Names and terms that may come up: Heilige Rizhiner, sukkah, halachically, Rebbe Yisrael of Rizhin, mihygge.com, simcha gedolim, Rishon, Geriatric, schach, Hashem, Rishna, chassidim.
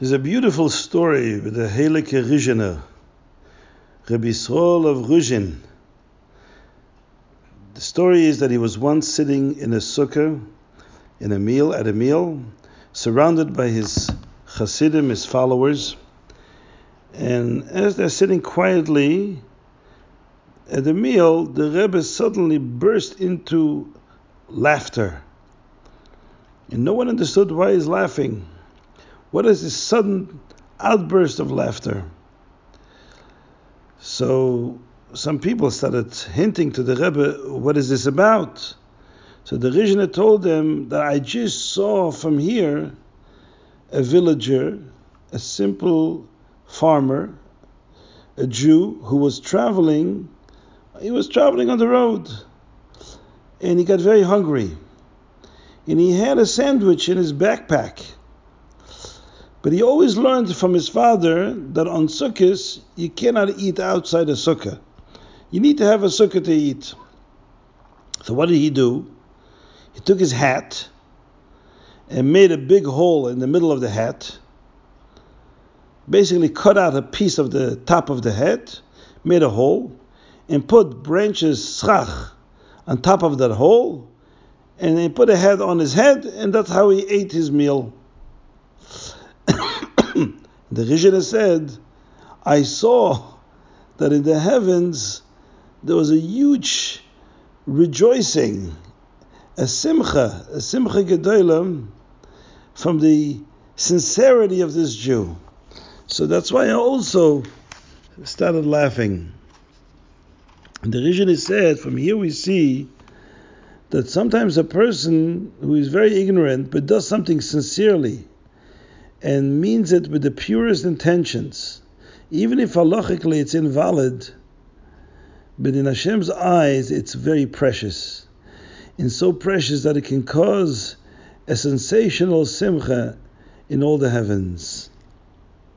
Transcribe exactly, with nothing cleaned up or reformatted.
There's a beautiful story with the Heilige Rizhiner, Rebbe Yisrael of Rizhin. The story is that he was once sitting in a sukkah, in a meal, at a meal, surrounded by his chassidim, his followers. And as they're sitting quietly at the meal, the Rebbe suddenly burst into laughter. And no one understood why he's laughing. What is this sudden outburst of laughter? So some people started hinting to the Rebbe, what is this about? So the Rishna told them that I just saw from here a villager, a simple farmer, a Jew who was traveling. He was traveling on the road and he got very hungry. And he had a sandwich in his backpack. But he always learned from his father that on sukkahs, you cannot eat outside a sukkah. You need to have a sukkah to eat. So what did he do? He took his hat and made a big hole in the middle of the hat, basically cut out a piece of the top of the hat, made a hole, and put branches, schach, on top of that hole, and he put a hat on his head, and that's how he ate his meal. The Rishon said, I saw that in the heavens there was a huge rejoicing, a simcha, a simcha gedolim, from the sincerity of this Jew. So that's why I also started laughing. And the Rishon said, from here we see that sometimes a person who is very ignorant but does something sincerely, and means it with the purest intentions, even if halachically it's invalid, but in Hashem's eyes it's very precious, and so precious that it can cause a sensational simcha in all the heavens.